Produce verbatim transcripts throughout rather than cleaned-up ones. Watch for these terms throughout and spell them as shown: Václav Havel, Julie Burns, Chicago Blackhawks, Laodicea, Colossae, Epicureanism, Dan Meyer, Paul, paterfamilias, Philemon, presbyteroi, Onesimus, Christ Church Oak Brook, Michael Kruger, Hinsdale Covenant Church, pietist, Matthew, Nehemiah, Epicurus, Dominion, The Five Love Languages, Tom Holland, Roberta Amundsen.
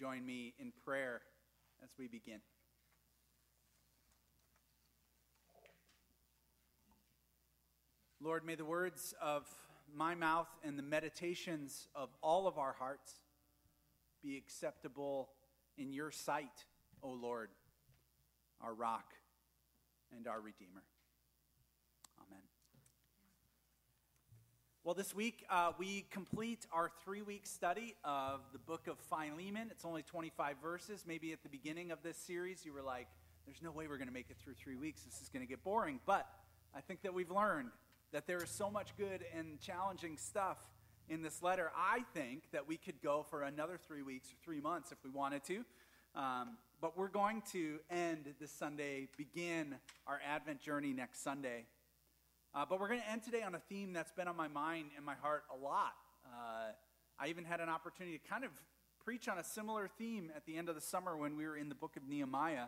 join me in prayer as we begin. Lord, may the words of my mouth and the meditations of all of our hearts be acceptable in your sight, O Lord, our rock and our Redeemer. Amen. Well, this week uh, we complete our three-week study of the book of Philemon. It's only twenty-five verses. Maybe at the beginning of this series you were like, there's no way we're going to make it through three weeks. This is going to get boring. But I think that we've learned that there is so much good and challenging stuff in this letter. I think that we could go for another three weeks or three months if we wanted to. Um, but we're going to end this Sunday, begin our Advent journey next Sunday. Uh, but we're going to end today on a theme that's been on my mind and my heart a lot. Uh, I even had an opportunity to kind of preach on a similar theme at the end of the summer when we were in the book of Nehemiah.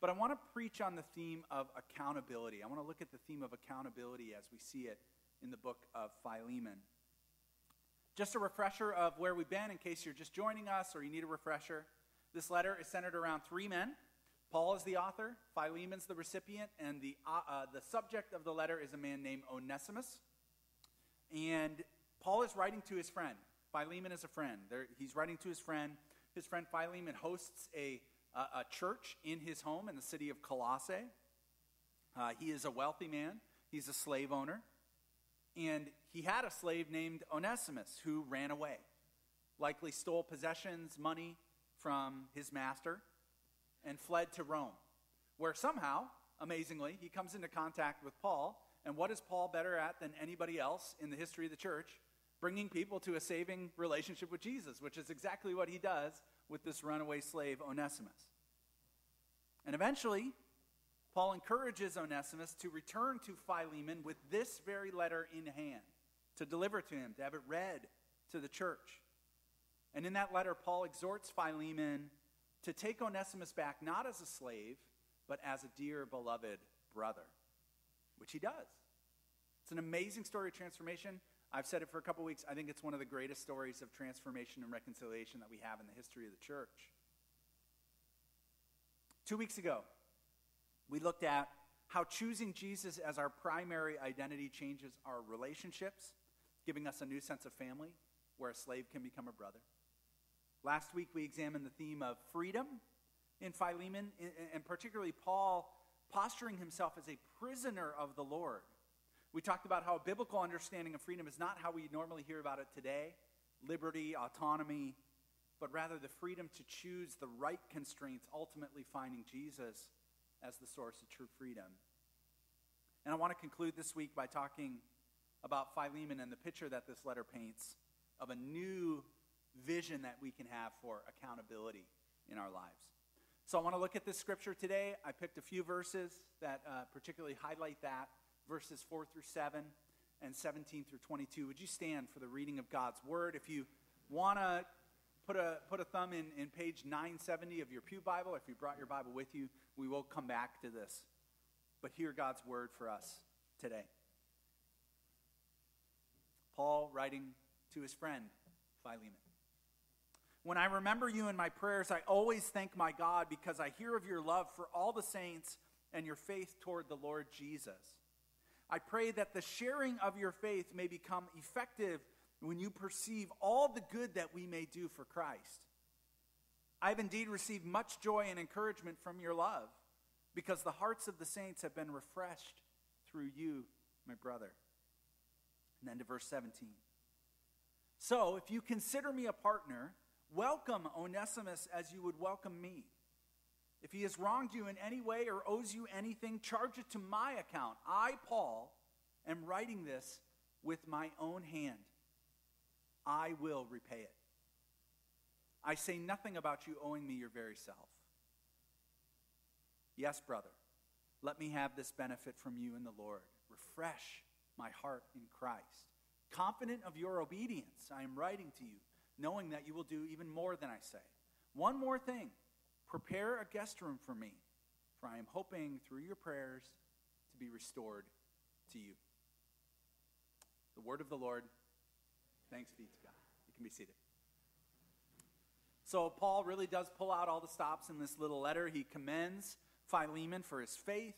But I want to preach on the theme of accountability. I want to look at the theme of accountability as we see it in the book of Philemon. Just a refresher of where we've been in case you're just joining us or you need a refresher. This letter is centered around three men. Paul is the author, Philemon's the recipient, and the uh, uh, the subject of the letter is a man named Onesimus. And Paul is writing to his friend. Philemon is a friend. They're, he's writing to his friend. His friend Philemon hosts a, uh, a church in his home in the city of Colossae. Uh, he is a wealthy man. He's a slave owner. And he had a slave named Onesimus who ran away, likely stole possessions, money from his master, and fled to Rome, where somehow, amazingly, he comes into contact with Paul. And what is Paul better at than anybody else in the history of the church? Bringing people to a saving relationship with Jesus, which is exactly what he does with this runaway slave Onesimus. And eventually, Paul encourages Onesimus to return to Philemon with this very letter in hand, to deliver to him, to have it read to the church. And in that letter, Paul exhorts Philemon to take Onesimus back, not as a slave, but as a dear, beloved brother, which he does. It's an amazing story of transformation. I've said it for a couple weeks. I think it's one of the greatest stories of transformation and reconciliation that we have in the history of the church. Two weeks ago, we looked at how choosing Jesus as our primary identity changes our relationships, giving us a new sense of family where a slave can become a brother. Last week, we examined the theme of freedom in Philemon, and particularly Paul posturing himself as a prisoner of the Lord. We talked about how a biblical understanding of freedom is not how we normally hear about it today, liberty, autonomy, but rather the freedom to choose the right constraints, ultimately finding Jesus as the source of true freedom. And I want to conclude this week by talking about Philemon and the picture that this letter paints of a new vision that we can have for accountability in our lives. So I want to look at this scripture today. I picked a few verses that uh, particularly highlight that, verses four through seven and seventeen through twenty-two. Would you stand for the reading of God's word? If you want to put a put a thumb in, in page nine seventy of your pew Bible, or if you brought your Bible with you, we will come back to this. But hear God's word for us today. Paul writing to his friend Philemon. When I remember you in my prayers, I always thank my God because I hear of your love for all the saints and your faith toward the Lord Jesus. I pray that the sharing of your faith may become effective when you perceive all the good that we may do for Christ. I have indeed received much joy and encouragement from your love because the hearts of the saints have been refreshed through you, my brother. And then to verse seventeen. So if you consider me a partner, welcome Onesimus as you would welcome me. If he has wronged you in any way or owes you anything, charge it to my account. I, Paul, am writing this with my own hand. I will repay it. I say nothing about you owing me your very self. Yes, brother, let me have this benefit from you in the Lord. Refresh my heart in Christ. Confident of your obedience, I am writing to you, knowing that you will do even more than I say. One more thing, prepare a guest room for me, for I am hoping through your prayers to be restored to you. The word of the Lord. Thanks be to God. You can be seated. So Paul really does pull out all the stops in this little letter. He commends Philemon for his faith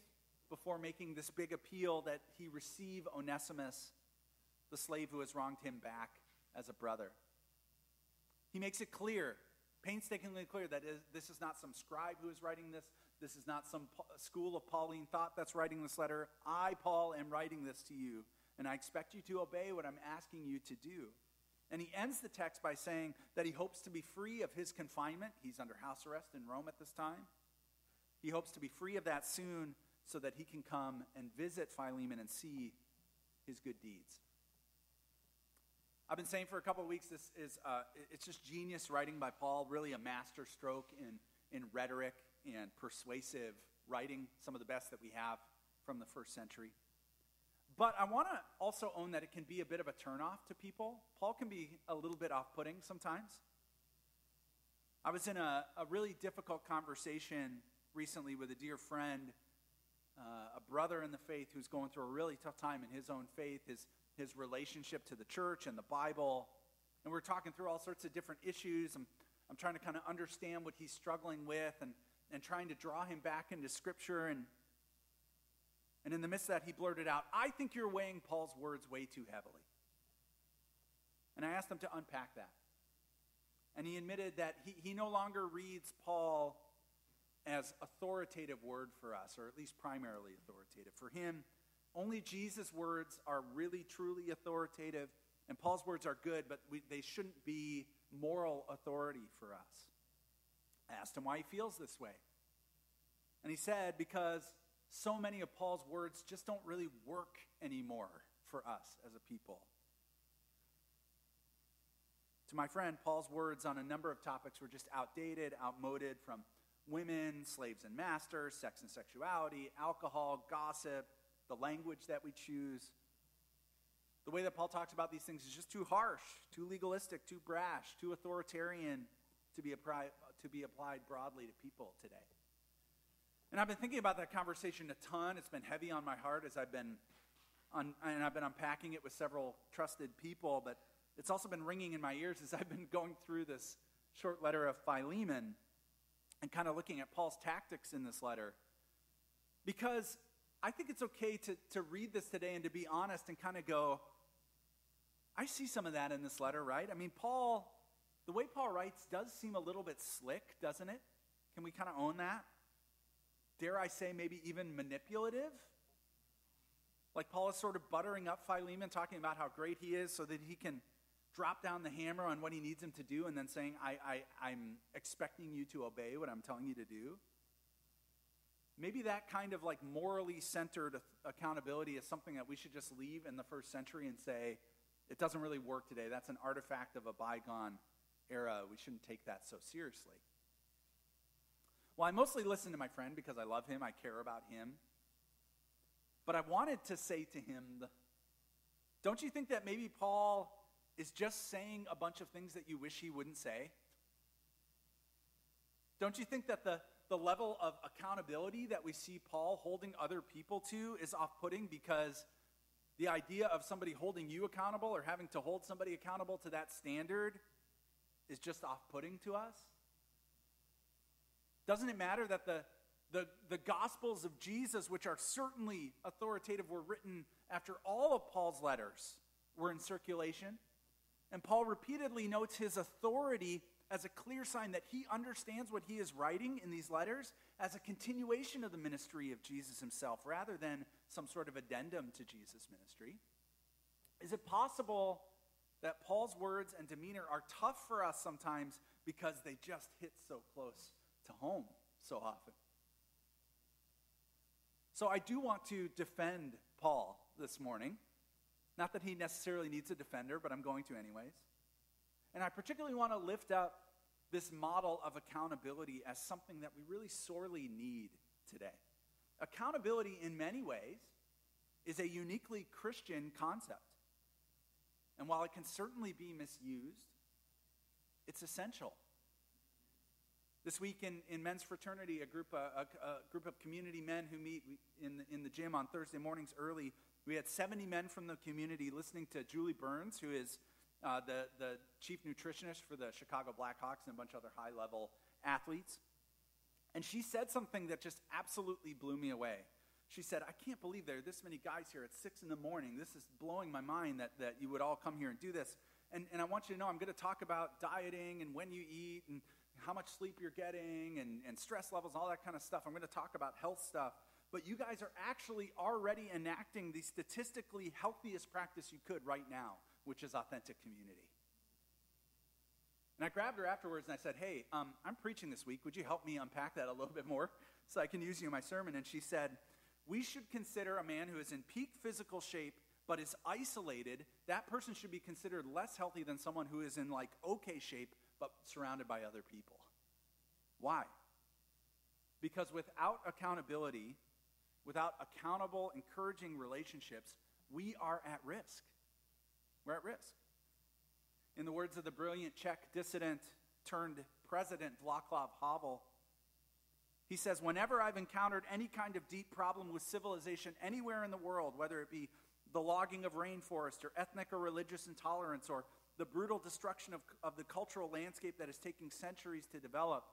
before making this big appeal that he receive Onesimus, the slave who has wronged him, back as a brother. He makes it clear, painstakingly clear, that is, this is not some scribe who is writing this. This is not some school of Pauline thought that's writing this letter. I, Paul, am writing this to you, and I expect you to obey what I'm asking you to do. And he ends the text by saying that he hopes to be free of his confinement. He's under house arrest in Rome at this time. He hopes to be free of that soon so that he can come and visit Philemon and see his good deeds. I've been saying for a couple of weeks, this is uh, it's just genius writing by Paul, really a master stroke in, in rhetoric and persuasive writing, some of the best that we have from the first century. But I want to also own that it can be a bit of a turnoff to people. Paul can be a little bit off-putting sometimes. I was in a, a really difficult conversation recently with a dear friend, uh, a brother in the faith who's going through a really tough time in his own faith, his, his relationship to the church and the Bible. And we're talking through all sorts of different issues. I'm, I'm trying to kind of understand what he's struggling with and, and trying to draw him back into Scripture. And And in the midst of that, he blurted out, "I think you're weighing Paul's words way too heavily." And I asked him to unpack that. And he admitted that he, he no longer reads Paul as authoritative word for us, or at least primarily authoritative. For him, only Jesus' words are really, truly authoritative, and Paul's words are good, but we, they shouldn't be moral authority for us. I asked him why he feels this way. And he said, because so many of Paul's words just don't really work anymore for us as a people. To my friend, Paul's words on a number of topics were just outdated, outmoded, from women, slaves and masters, sex and sexuality, alcohol, gossip, the language that we choose. The way that Paul talks about these things is just too harsh, too legalistic, too brash, too authoritarian to be, appri- to be applied broadly to people today. And I've been thinking about that conversation a ton. It's been heavy on my heart as I've been, un- and I've been unpacking it with several trusted people, but it's also been ringing in my ears as I've been going through this short letter of Philemon and kind of looking at Paul's tactics in this letter. Because I think it's okay to, to read this today and to be honest and kind of go, I see some of that in this letter, right? I mean, Paul, the way Paul writes does seem a little bit slick, doesn't it? Can we kind of own that? Dare I say, maybe even manipulative? Like Paul is sort of buttering up Philemon, talking about how great he is so that he can drop down the hammer on what he needs him to do, and then saying, I, I, I'm expecting you to obey what I'm telling you to do. Maybe that kind of like morally centered accountability is something that we should just leave in the first century and say, it doesn't really work today. That's an artifact of a bygone era. We shouldn't take that so seriously. Well, I mostly listen to my friend because I love him, I care about him. But I wanted to say to him, don't you think that maybe Paul is just saying a bunch of things that you wish he wouldn't say? Don't you think that the, the level of accountability that we see Paul holding other people to is off-putting because the idea of somebody holding you accountable or having to hold somebody accountable to that standard is just off-putting to us? Doesn't it matter that the, the, the Gospels of Jesus, which are certainly authoritative, were written after all of Paul's letters were in circulation? And Paul repeatedly notes his authority as a clear sign that he understands what he is writing in these letters as a continuation of the ministry of Jesus himself, rather than some sort of addendum to Jesus' ministry. Is it possible that Paul's words and demeanor are tough for us sometimes because they just hit so close to home so often? So I do want to defend Paul this morning. Not that he necessarily needs a defender, but I'm going to anyways. And I particularly want to lift up this model of accountability as something that we really sorely need today. Accountability, in many ways, is a uniquely Christian concept. And while it can certainly be misused, it's essential. This week in, in men's fraternity, a group, uh, a, a group of community men who meet in the, in the gym on Thursday mornings early, we had seventy men from the community listening to Julie Burns, who is uh, the, the chief nutritionist for the Chicago Blackhawks and a bunch of other high-level athletes. And she said something that just absolutely blew me away. She said, I can't believe there are this many guys here at six in the morning. This is blowing my mind that, that you would all come here and do this. And, and I want you to know I'm going to talk about dieting and when you eat and how much sleep you're getting and, and stress levels and all that kind of stuff. I'm going to talk about health stuff. But you guys are actually already enacting the statistically healthiest practice you could right now, which is authentic community. And I grabbed her afterwards and I said, hey, um, I'm preaching this week. Would you help me unpack that a little bit more so I can use you in my sermon? And she said, we should consider a man who is in peak physical shape but is isolated. That person should be considered less healthy than someone who is in like okay shape but surrounded by other people. Why? Because without accountability, without accountable, encouraging relationships, we are at risk. We're at risk. In the words of the brilliant Czech dissident turned president Václav Havel, he says, whenever I've encountered any kind of deep problem with civilization anywhere in the world, whether it be the logging of rainforest or ethnic or religious intolerance or the brutal destruction of, of the cultural landscape that is taking centuries to develop,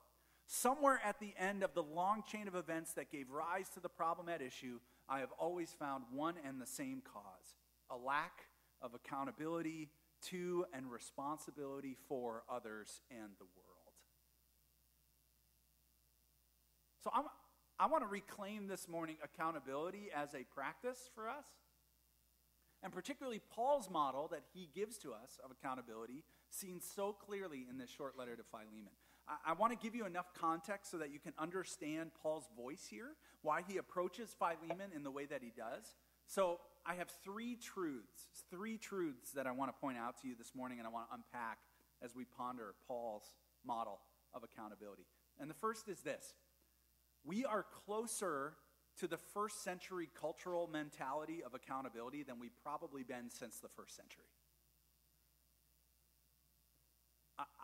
somewhere at the end of the long chain of events that gave rise to the problem at issue, I have always found one and the same cause, a lack of accountability to and responsibility for others and the world. So I'm, I want to reclaim this morning accountability as a practice for us, and particularly Paul's model that he gives to us of accountability seen so clearly in this short letter to Philemon. I, I want to give you enough context so that you can understand Paul's voice here, why he approaches Philemon in the way that he does. So I have three truths, three truths that I want to point out to you this morning and I want to unpack as we ponder Paul's model of accountability. And the first is this. We are closer to the first century cultural mentality of accountability than we've probably been since the first century.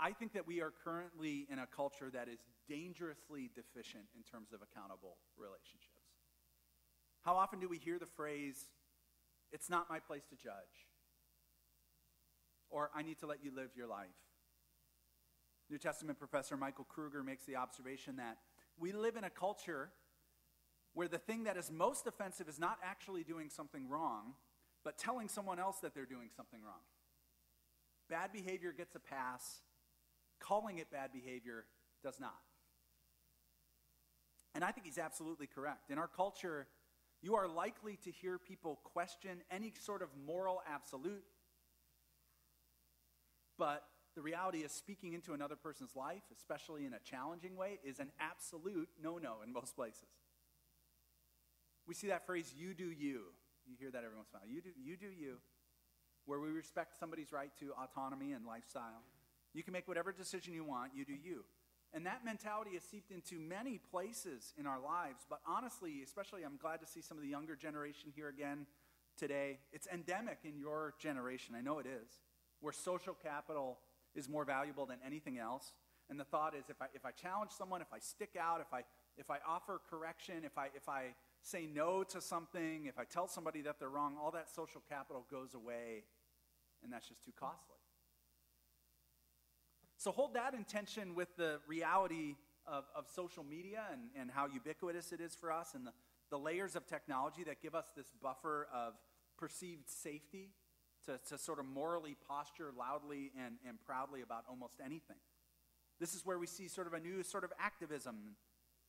I think that we are currently in a culture that is dangerously deficient in terms of accountable relationships. How often do we hear the phrase, it's not my place to judge, or I need to let you live your life? New Testament professor Michael Kruger makes the observation that we live in a culture where the thing that is most offensive is not actually doing something wrong, but telling someone else that they're doing something wrong. Bad behavior gets a pass. Calling it bad behavior does not. And I think he's absolutely correct. In our culture, you are likely to hear people question any sort of moral absolute, but the reality is speaking into another person's life, especially in a challenging way, is an absolute no-no in most places. We see that phrase, you do you. You hear that every once in a while. You do you, do you, where we respect somebody's right to autonomy and lifestyle. You can make whatever decision you want, you do you. And that mentality is seeped into many places in our lives, but honestly, especially I'm glad to see some of the younger generation here again today. It's endemic in your generation, I know it is, where social capital is more valuable than anything else. And the thought is, if I if I challenge someone, if I stick out, if I if I offer correction, if I if I say no to something, if I tell somebody that they're wrong, all that social capital goes away, and that's just too costly. So hold that in tension with the reality of, of social media and, and how ubiquitous it is for us and the, the layers of technology that give us this buffer of perceived safety To, to sort of morally posture loudly and, and proudly about almost anything. This is where we see sort of a new sort of activism,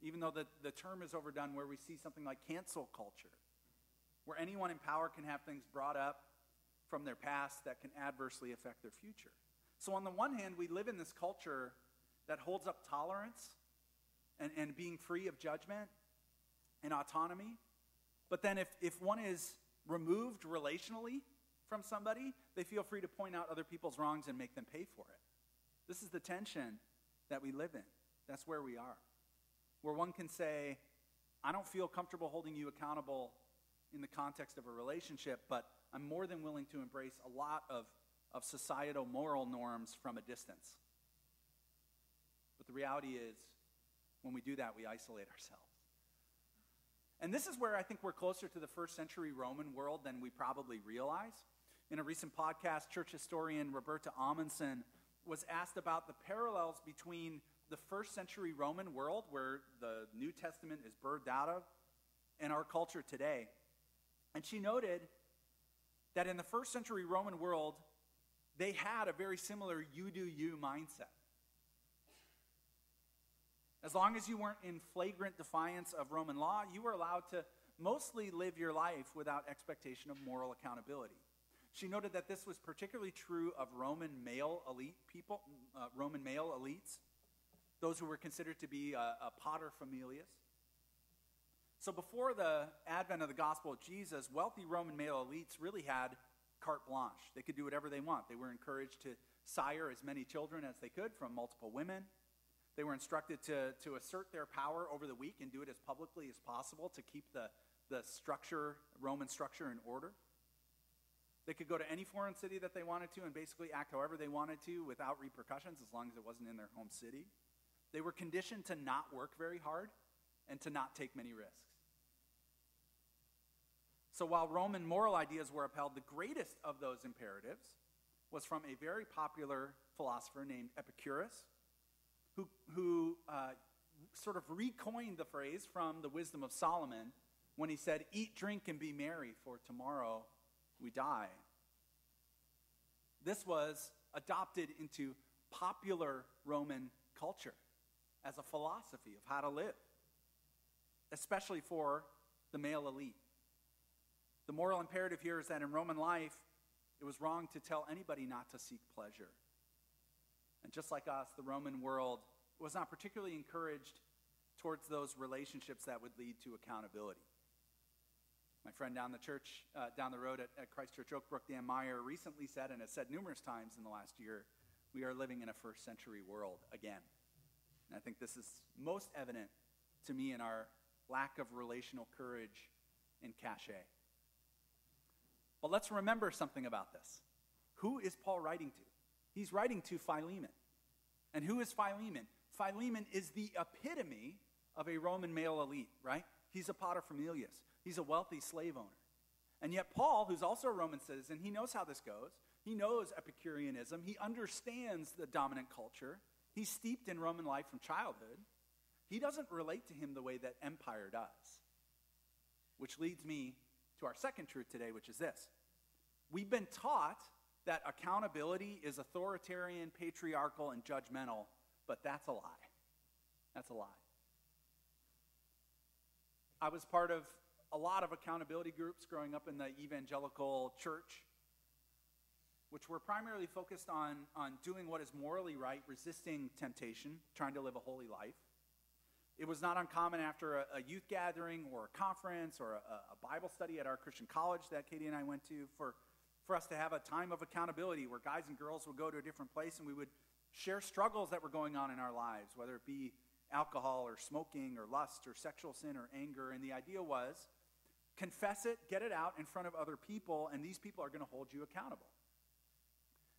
even though the, the term is overdone, where we see something like cancel culture, where anyone in power can have things brought up from their past that can adversely affect their future. So on the one hand, we live in this culture that holds up tolerance and, and being free of judgment and autonomy. But then if, if one is removed relationally from somebody, they feel free to point out other people's wrongs and make them pay for it. This is the tension that we live in. That's where we are. Where one can say, I don't feel comfortable holding you accountable in the context of a relationship, but I'm more than willing to embrace a lot of, of societal moral norms from a distance. But the reality is, when we do that, we isolate ourselves. And this is where I think we're closer to the first century Roman world than we probably realize. In a recent podcast, church historian Roberta Amundsen was asked about the parallels between the first century Roman world, where the New Testament is birthed out of, and our culture today. And she noted that in the first century Roman world, they had a very similar you-do-you mindset. As long as you weren't in flagrant defiance of Roman law, you were allowed to mostly live your life without expectation of moral accountability. She noted that this was particularly true of Roman male elite people, uh, Roman male elites, those who were considered to be a, a paterfamilias. So before the advent of the gospel of Jesus, wealthy Roman male elites really had carte blanche. They could do whatever they want. They were encouraged to sire as many children as they could from multiple women. They were instructed to, to assert their power over the week and do it as publicly as possible to keep the, the structure, Roman structure, in order. They could go to any foreign city that they wanted to and basically act however they wanted to without repercussions, as long as it wasn't in their home city. They were conditioned to not work very hard and to not take many risks. So while Roman moral ideas were upheld, the greatest of those imperatives was from a very popular philosopher named Epicurus, who, who uh, sort of recoined the phrase from the Wisdom of Solomon when he said, "Eat, drink, and be merry, for tomorrow we die." This was adopted into popular Roman culture as a philosophy of how to live, especially for the male elite. The moral imperative here is that in Roman life, it was wrong to tell anybody not to seek pleasure. And just like us, the Roman world was not particularly encouraged towards those relationships that would lead to accountability. My friend down the church, uh, down the road at, at Christ Church Oak Brook, Dan Meyer, recently said, and has said numerous times in the last year, we are living in a first century world again. And I think this is most evident to me in our lack of relational courage and cachet. But let's remember something about this. Who is Paul writing to? He's writing to Philemon. And who is Philemon? Philemon is the epitome of a Roman male elite, right? He's a paterfamilias. He's a wealthy slave owner. And yet Paul, who's also a Roman citizen, he knows how this goes. He knows Epicureanism. He understands the dominant culture. He's steeped in Roman life from childhood. He doesn't relate to him the way that empire does. Which leads me to our second truth today, which is this. We've been taught that accountability is authoritarian, patriarchal, and judgmental, but that's a lie. That's a lie. I was part of a lot of accountability groups growing up in the evangelical church, which were primarily focused on, on doing what is morally right, resisting temptation, trying to live a holy life. It was not uncommon after a, a youth gathering or a conference or a, a Bible study at our Christian college that Katie and I went to for, for us to have a time of accountability where guys and girls would go to a different place and we would share struggles that were going on in our lives, whether it be alcohol or smoking or lust or sexual sin or anger. And the idea was, confess it, get it out in front of other people, and these people are going to hold you accountable.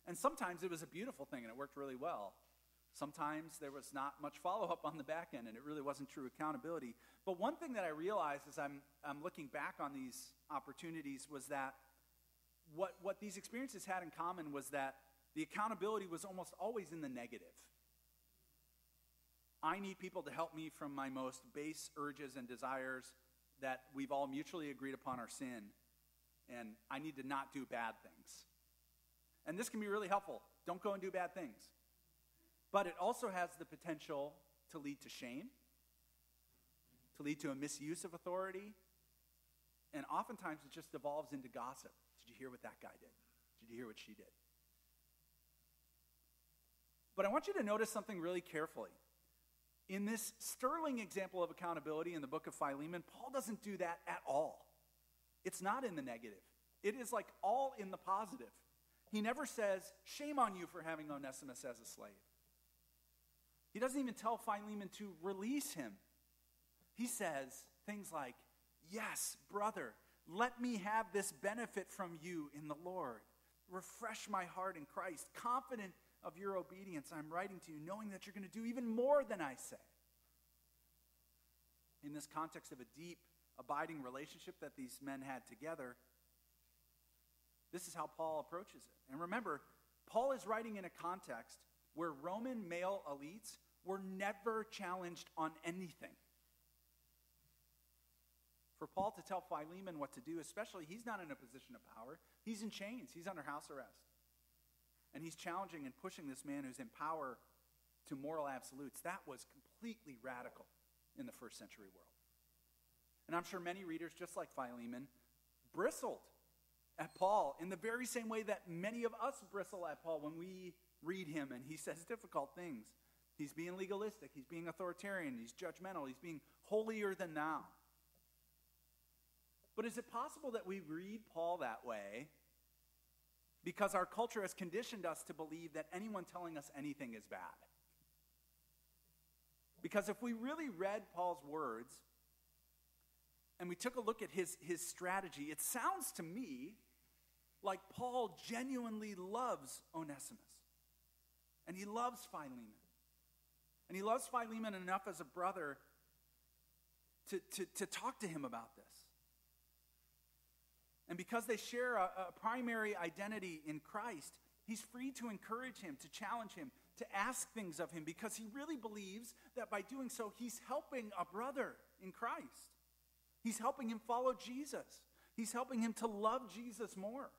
And sometimes it was a beautiful thing and it worked really well. Sometimes there was not much follow-up on the back end and it really wasn't true accountability. But one thing that I realized as I'm, I'm looking back on these opportunities was that what, what these experiences had in common was that the accountability was almost always in the negative. I need people to help me from my most base urges and desires that we've all mutually agreed upon are sin, and I need to not do bad things. And this can be really helpful. Don't go and do bad things. But it also has the potential to lead to shame, to lead to a misuse of authority, and oftentimes it just devolves into gossip. Did you hear what that guy did? Did you hear what she did? But I want you to notice something really carefully. In this sterling example of accountability in the book of Philemon, Paul doesn't do that at all. It's not in the negative. It is like all in the positive. He never says, shame on you for having Onesimus as a slave. He doesn't even tell Philemon to release him. He says things like, yes, brother, let me have this benefit from you in the Lord. Refresh my heart in Christ. Confident of your obedience, I'm writing to you, knowing that you're going to do even more than I say. In this context of a deep, abiding relationship that these men had together, This is how Paul approaches it. And remember, Paul is writing in a context where Roman male elites were never challenged on anything. For Paul to tell Philemon what to do, especially, he's not in a position of power. He's in chains. He's under house arrest. And he's challenging and pushing this man who's in power to moral absolutes. That was completely radical in the first century world. And I'm sure many readers, just like Philemon, bristled at Paul in the very same way that many of us bristle at Paul when we read him and he says difficult things. He's being legalistic. He's being authoritarian. He's judgmental. He's being holier than thou. But is it possible that we read Paul that way because our culture has conditioned us to believe that anyone telling us anything is bad? Because if we really read Paul's words and we took a look at his, his strategy, it sounds to me like Paul genuinely loves Onesimus. And he loves Philemon. And he loves Philemon enough as a brother to, to, to talk to him about this. And because they share a, a primary identity in Christ, he's free to encourage him, to challenge him, to ask things of him, because he really believes that by doing so, he's helping a brother in Christ. He's helping him follow Jesus. He's helping him to love Jesus more.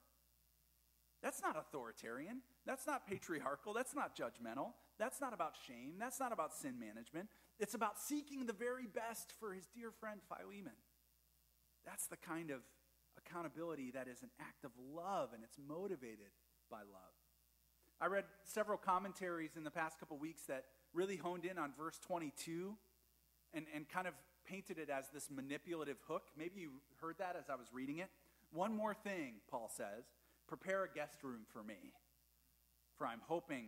That's not authoritarian. That's not patriarchal. That's not judgmental. That's not about shame. That's not about sin management. It's about seeking the very best for his dear friend Philemon. That's the kind of accountability that is an act of love, and it's motivated by love. I read several commentaries in the past couple weeks that really honed in on verse twenty-two and, and kind of painted it as this manipulative hook. Maybe you heard that as I was reading it. One more thing, Paul says, prepare a guest room for me, for I'm hoping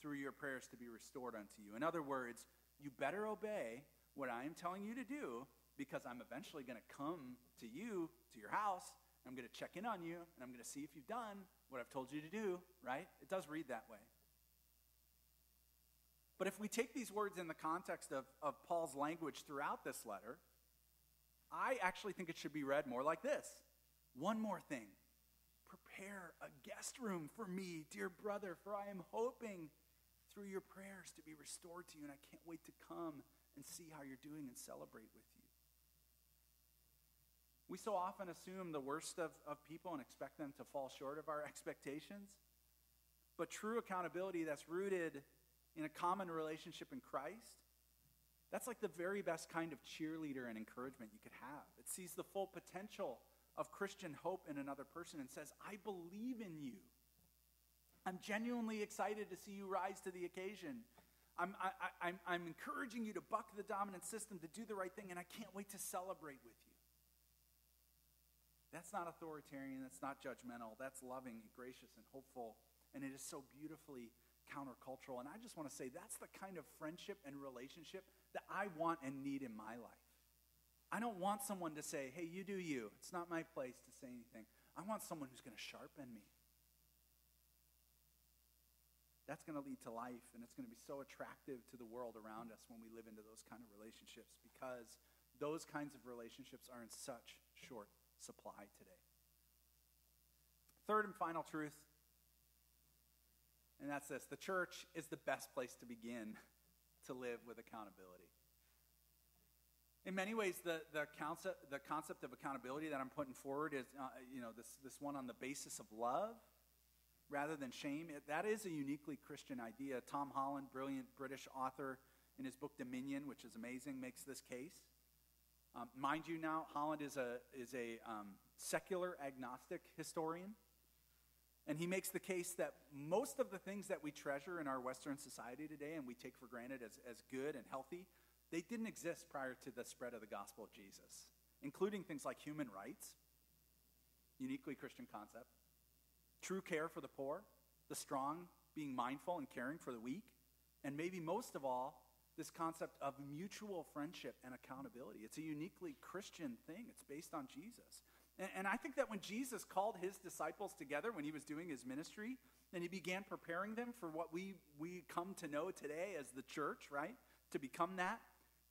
through your prayers to be restored unto you. In other words, you better obey what I am telling you to do, because I'm eventually going to come to you, to your house, and I'm going to check in on you, and I'm going to see if you've done what I've told you to do, right? It does read that way. But if we take these words in the context of, of Paul's language throughout this letter, I actually think it should be read more like this. One more thing. Prepare a guest room for me, dear brother, for I am hoping through your prayers to be restored to you, and I can't wait to come and see how you're doing and celebrate with you. We so often assume the worst of, of people and expect them to fall short of our expectations. But true accountability that's rooted in a common relationship in Christ, that's like the very best kind of cheerleader and encouragement you could have. It sees the full potential of Christian hope in another person and says, I believe in you. I'm genuinely excited to see you rise to the occasion. I'm, I, I, I'm, I'm encouraging you to buck the dominant system, to do the right thing, and I can't wait to celebrate with you. That's not authoritarian, that's not judgmental, that's loving and gracious and hopeful, and it is so beautifully countercultural. And I just want to say that's the kind of friendship and relationship that I want and need in my life. I don't want someone to say, hey, you do you. It's not my place to say anything. I want someone who's going to sharpen me. That's going to lead to life, and it's going to be so attractive to the world around us when we live into those kind of relationships, because those kinds of relationships are in such short supply today. Third and final truth, and that's this: the church is the best place to begin to live with accountability. In many ways, the the concept the concept of accountability that I'm putting forward is uh, you know this this one on the basis of love rather than shame. It, that is a uniquely Christian idea. Tom Holland, brilliant British author, in his book Dominion, which is amazing, makes this case. Um, mind you now, Holland is a, is a um, secular agnostic historian, and he makes the case that most of the things that we treasure in our Western society today and we take for granted as, as good and healthy, they didn't exist prior to the spread of the gospel of Jesus, including things like human rights, uniquely Christian concept, true care for the poor, the strong being mindful and caring for the weak, and maybe most of all, this concept of mutual friendship and accountability. It's a uniquely Christian thing. It's based on Jesus. And, and I think that when Jesus called his disciples together when he was doing his ministry, and he began preparing them for what we, we come to know today as the church, right, to become that,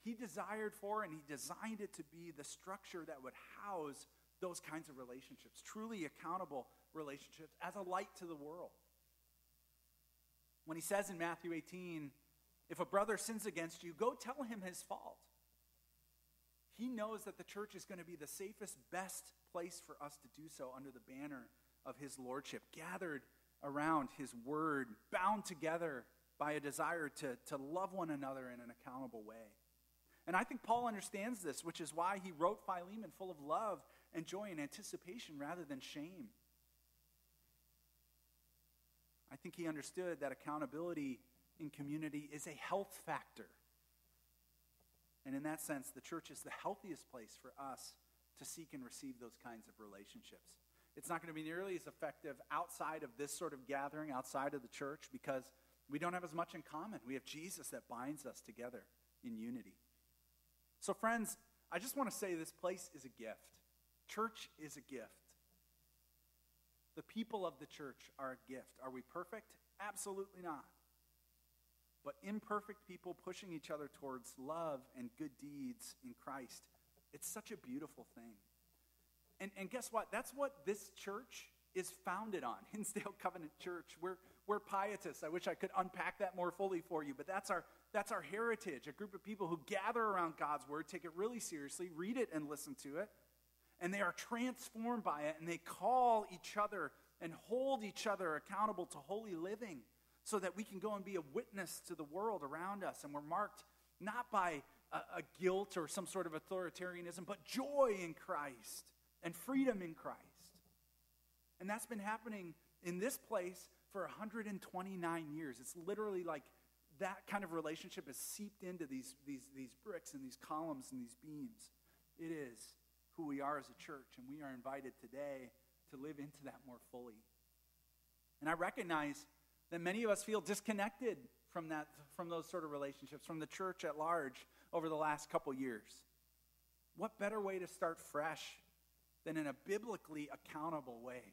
he desired for and he designed it to be the structure that would house those kinds of relationships, truly accountable relationships, as a light to the world. When he says in Matthew eighteen, if a brother sins against you, go tell him his fault. He knows that the church is going to be the safest, best place for us to do so under the banner of his lordship, gathered around his word, bound together by a desire to, to love one another in an accountable way. And I think Paul understands this, which is why he wrote Philemon full of love and joy and anticipation rather than shame. I think he understood that accountability in community is a health factor. And in that sense, the church is the healthiest place for us to seek and receive those kinds of relationships. It's not going to be nearly as effective outside of this sort of gathering, outside of the church, because we don't have as much in common. We have Jesus that binds us together in unity. So friends, I just want to say this place is a gift. Church is a gift. The people of the church are a gift. Are we perfect? Absolutely not. But imperfect people pushing each other towards love and good deeds in Christ, it's such a beautiful thing. And, and guess what? That's what this church is founded on, Hinsdale Covenant Church. We're, we're pietists. I wish I could unpack that more fully for you, but that's our, that's our heritage, a group of people who gather around God's word, take it really seriously, read it and listen to it, and they are transformed by it, and they call each other and hold each other accountable to holy living, so that we can go and be a witness to the world around us. And we're marked not by a, a guilt or some sort of authoritarianism, but joy in Christ and freedom in Christ. And that's been happening in this place for one hundred twenty-nine years. It's literally like that kind of relationship is seeped into these, these, these bricks and these columns and these beams. It is who we are as a church, and we are invited today to live into that more fully. And I recognize that many of us feel disconnected from that, from those sort of relationships, from the church at large over the last couple years. What better way to start fresh than in a biblically accountable way,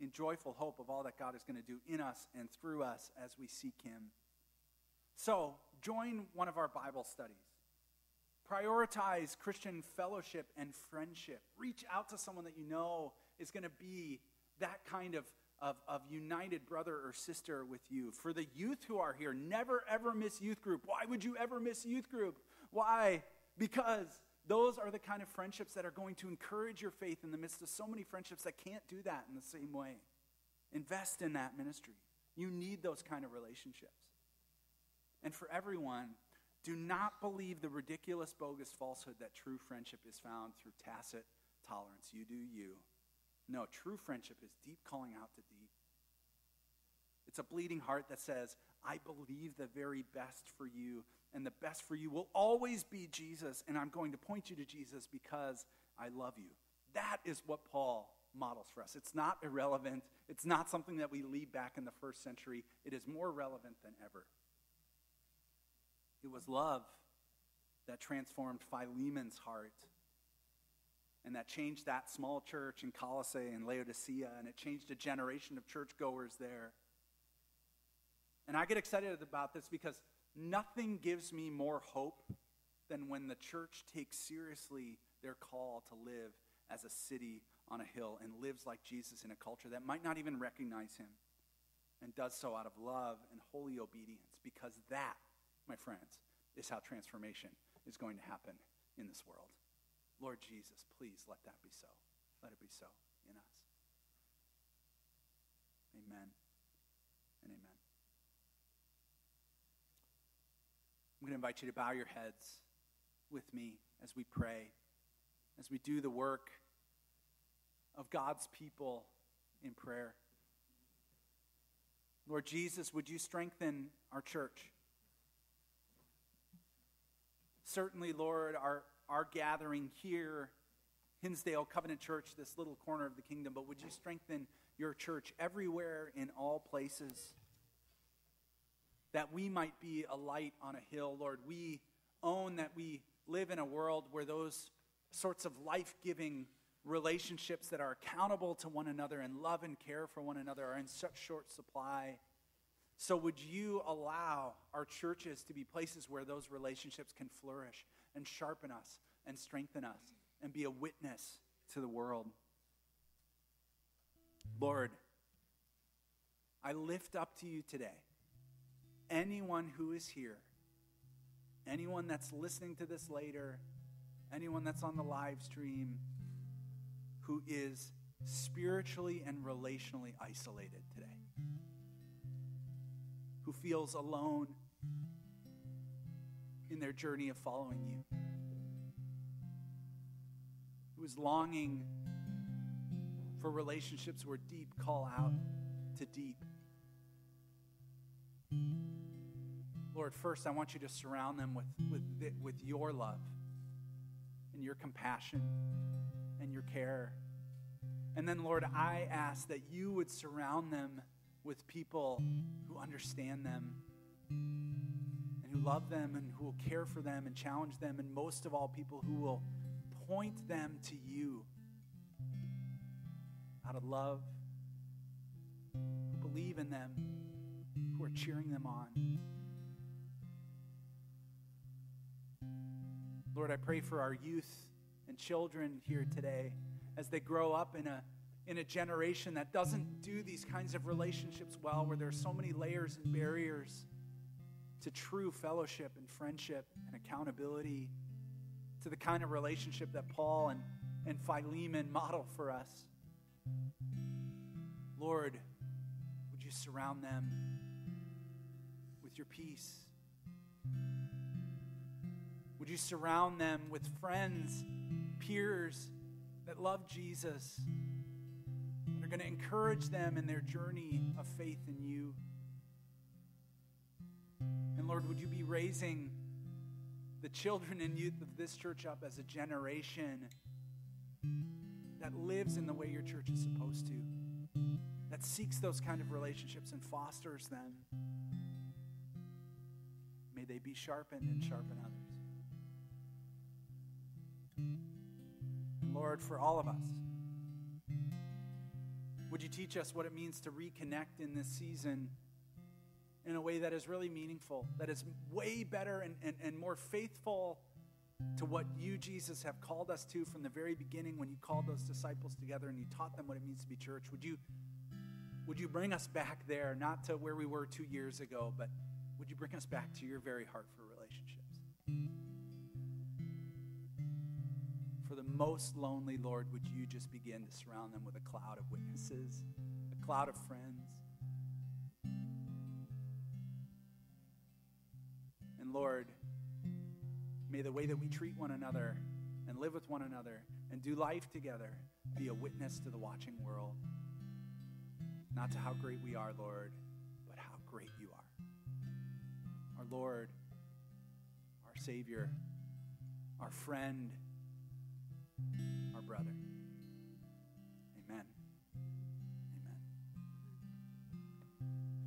in joyful hope of all that God is going to do in us and through us as we seek him? So join one of our Bible studies. Prioritize Christian fellowship and friendship. Reach out to someone that you know is going to be that kind of Of, of united brother or sister with you. For the youth who are here, never ever miss youth group. Why would you ever miss youth group? Why? Because those are the kind of friendships that are going to encourage your faith in the midst of so many friendships that can't do that in the same way. Invest in that ministry. You need those kind of relationships. And for everyone, do not believe the ridiculous, bogus falsehood that true friendship is found through tacit tolerance. You do you. No, true friendship is deep calling out to deep. It's a bleeding heart that says, I believe the very best for you, and the best for you will always be Jesus, and I'm going to point you to Jesus because I love you. That is what Paul models for us. It's not irrelevant. It's not something that we leave back in the first century. It is more relevant than ever. It was love that transformed Philemon's heart, and that changed that small church in Colossae and Laodicea, and it changed a generation of churchgoers there. And I get excited about this because nothing gives me more hope than when the church takes seriously their call to live as a city on a hill and lives like Jesus in a culture that might not even recognize him, and does so out of love and holy obedience, because that, my friends, is how transformation is going to happen in this world. Lord Jesus, please let that be so. Let it be so in us. Amen and amen. I'm going to invite you to bow your heads with me as we pray, as we do the work of God's people in prayer. Lord Jesus, would you strengthen our church? Certainly, Lord, our Our gathering here, Hinsdale Covenant Church, this little corner of the kingdom, but would you strengthen your church everywhere in all places, that we might be a light on a hill, Lord. We own that we live in a world where those sorts of life-giving relationships that are accountable to one another and love and care for one another are in such short supply. So would you allow our churches to be places where those relationships can flourish and sharpen us and strengthen us and be a witness to the world? Lord, I lift up to you today anyone who is here, anyone that's listening to this later, anyone that's on the live stream who is spiritually and relationally isolated today, who feels alone in their journey of following you, who is longing for relationships where deep call out to deep. Lord, first I want you to surround them with, with, with your love and your compassion and your care. And then, Lord, I ask that you would surround them with people who understand them and who love them and who will care for them and challenge them, and most of all, people who will point them to you out of love, who believe in them, who are cheering them on. Lord, I pray for our youth and children here today as they grow up in a in a generation that doesn't do these kinds of relationships well, where there are so many layers and barriers to true fellowship and friendship and accountability, to the kind of relationship that Paul and, and Philemon model for us. Lord, would you surround them with your peace? Would you surround them with friends, peers that love Jesus, and are going to encourage them in their journey of faith in you? And Lord, would you be raising the children and youth of this church up as a generation that lives in the way your church is supposed to, that seeks those kind of relationships and fosters them? May they be sharpened and sharpen others. And Lord, for all of us, would you teach us what it means to reconnect in this season in a way that is really meaningful, that is way better and, and, and more faithful to what you, Jesus, have called us to from the very beginning when you called those disciples together and you taught them what it means to be church. Would you, would you bring us back there, not to where we were two years ago, but would you bring us back to your very heart for relationships? For the most lonely, Lord, would you just begin to surround them with a cloud of witnesses, a cloud of friends? And Lord, may the way that we treat one another and live with one another and do life together be a witness to the watching world. Not to how great we are, Lord, but how great you are. Our Lord, our Savior, our friend, our brother. Amen. Amen.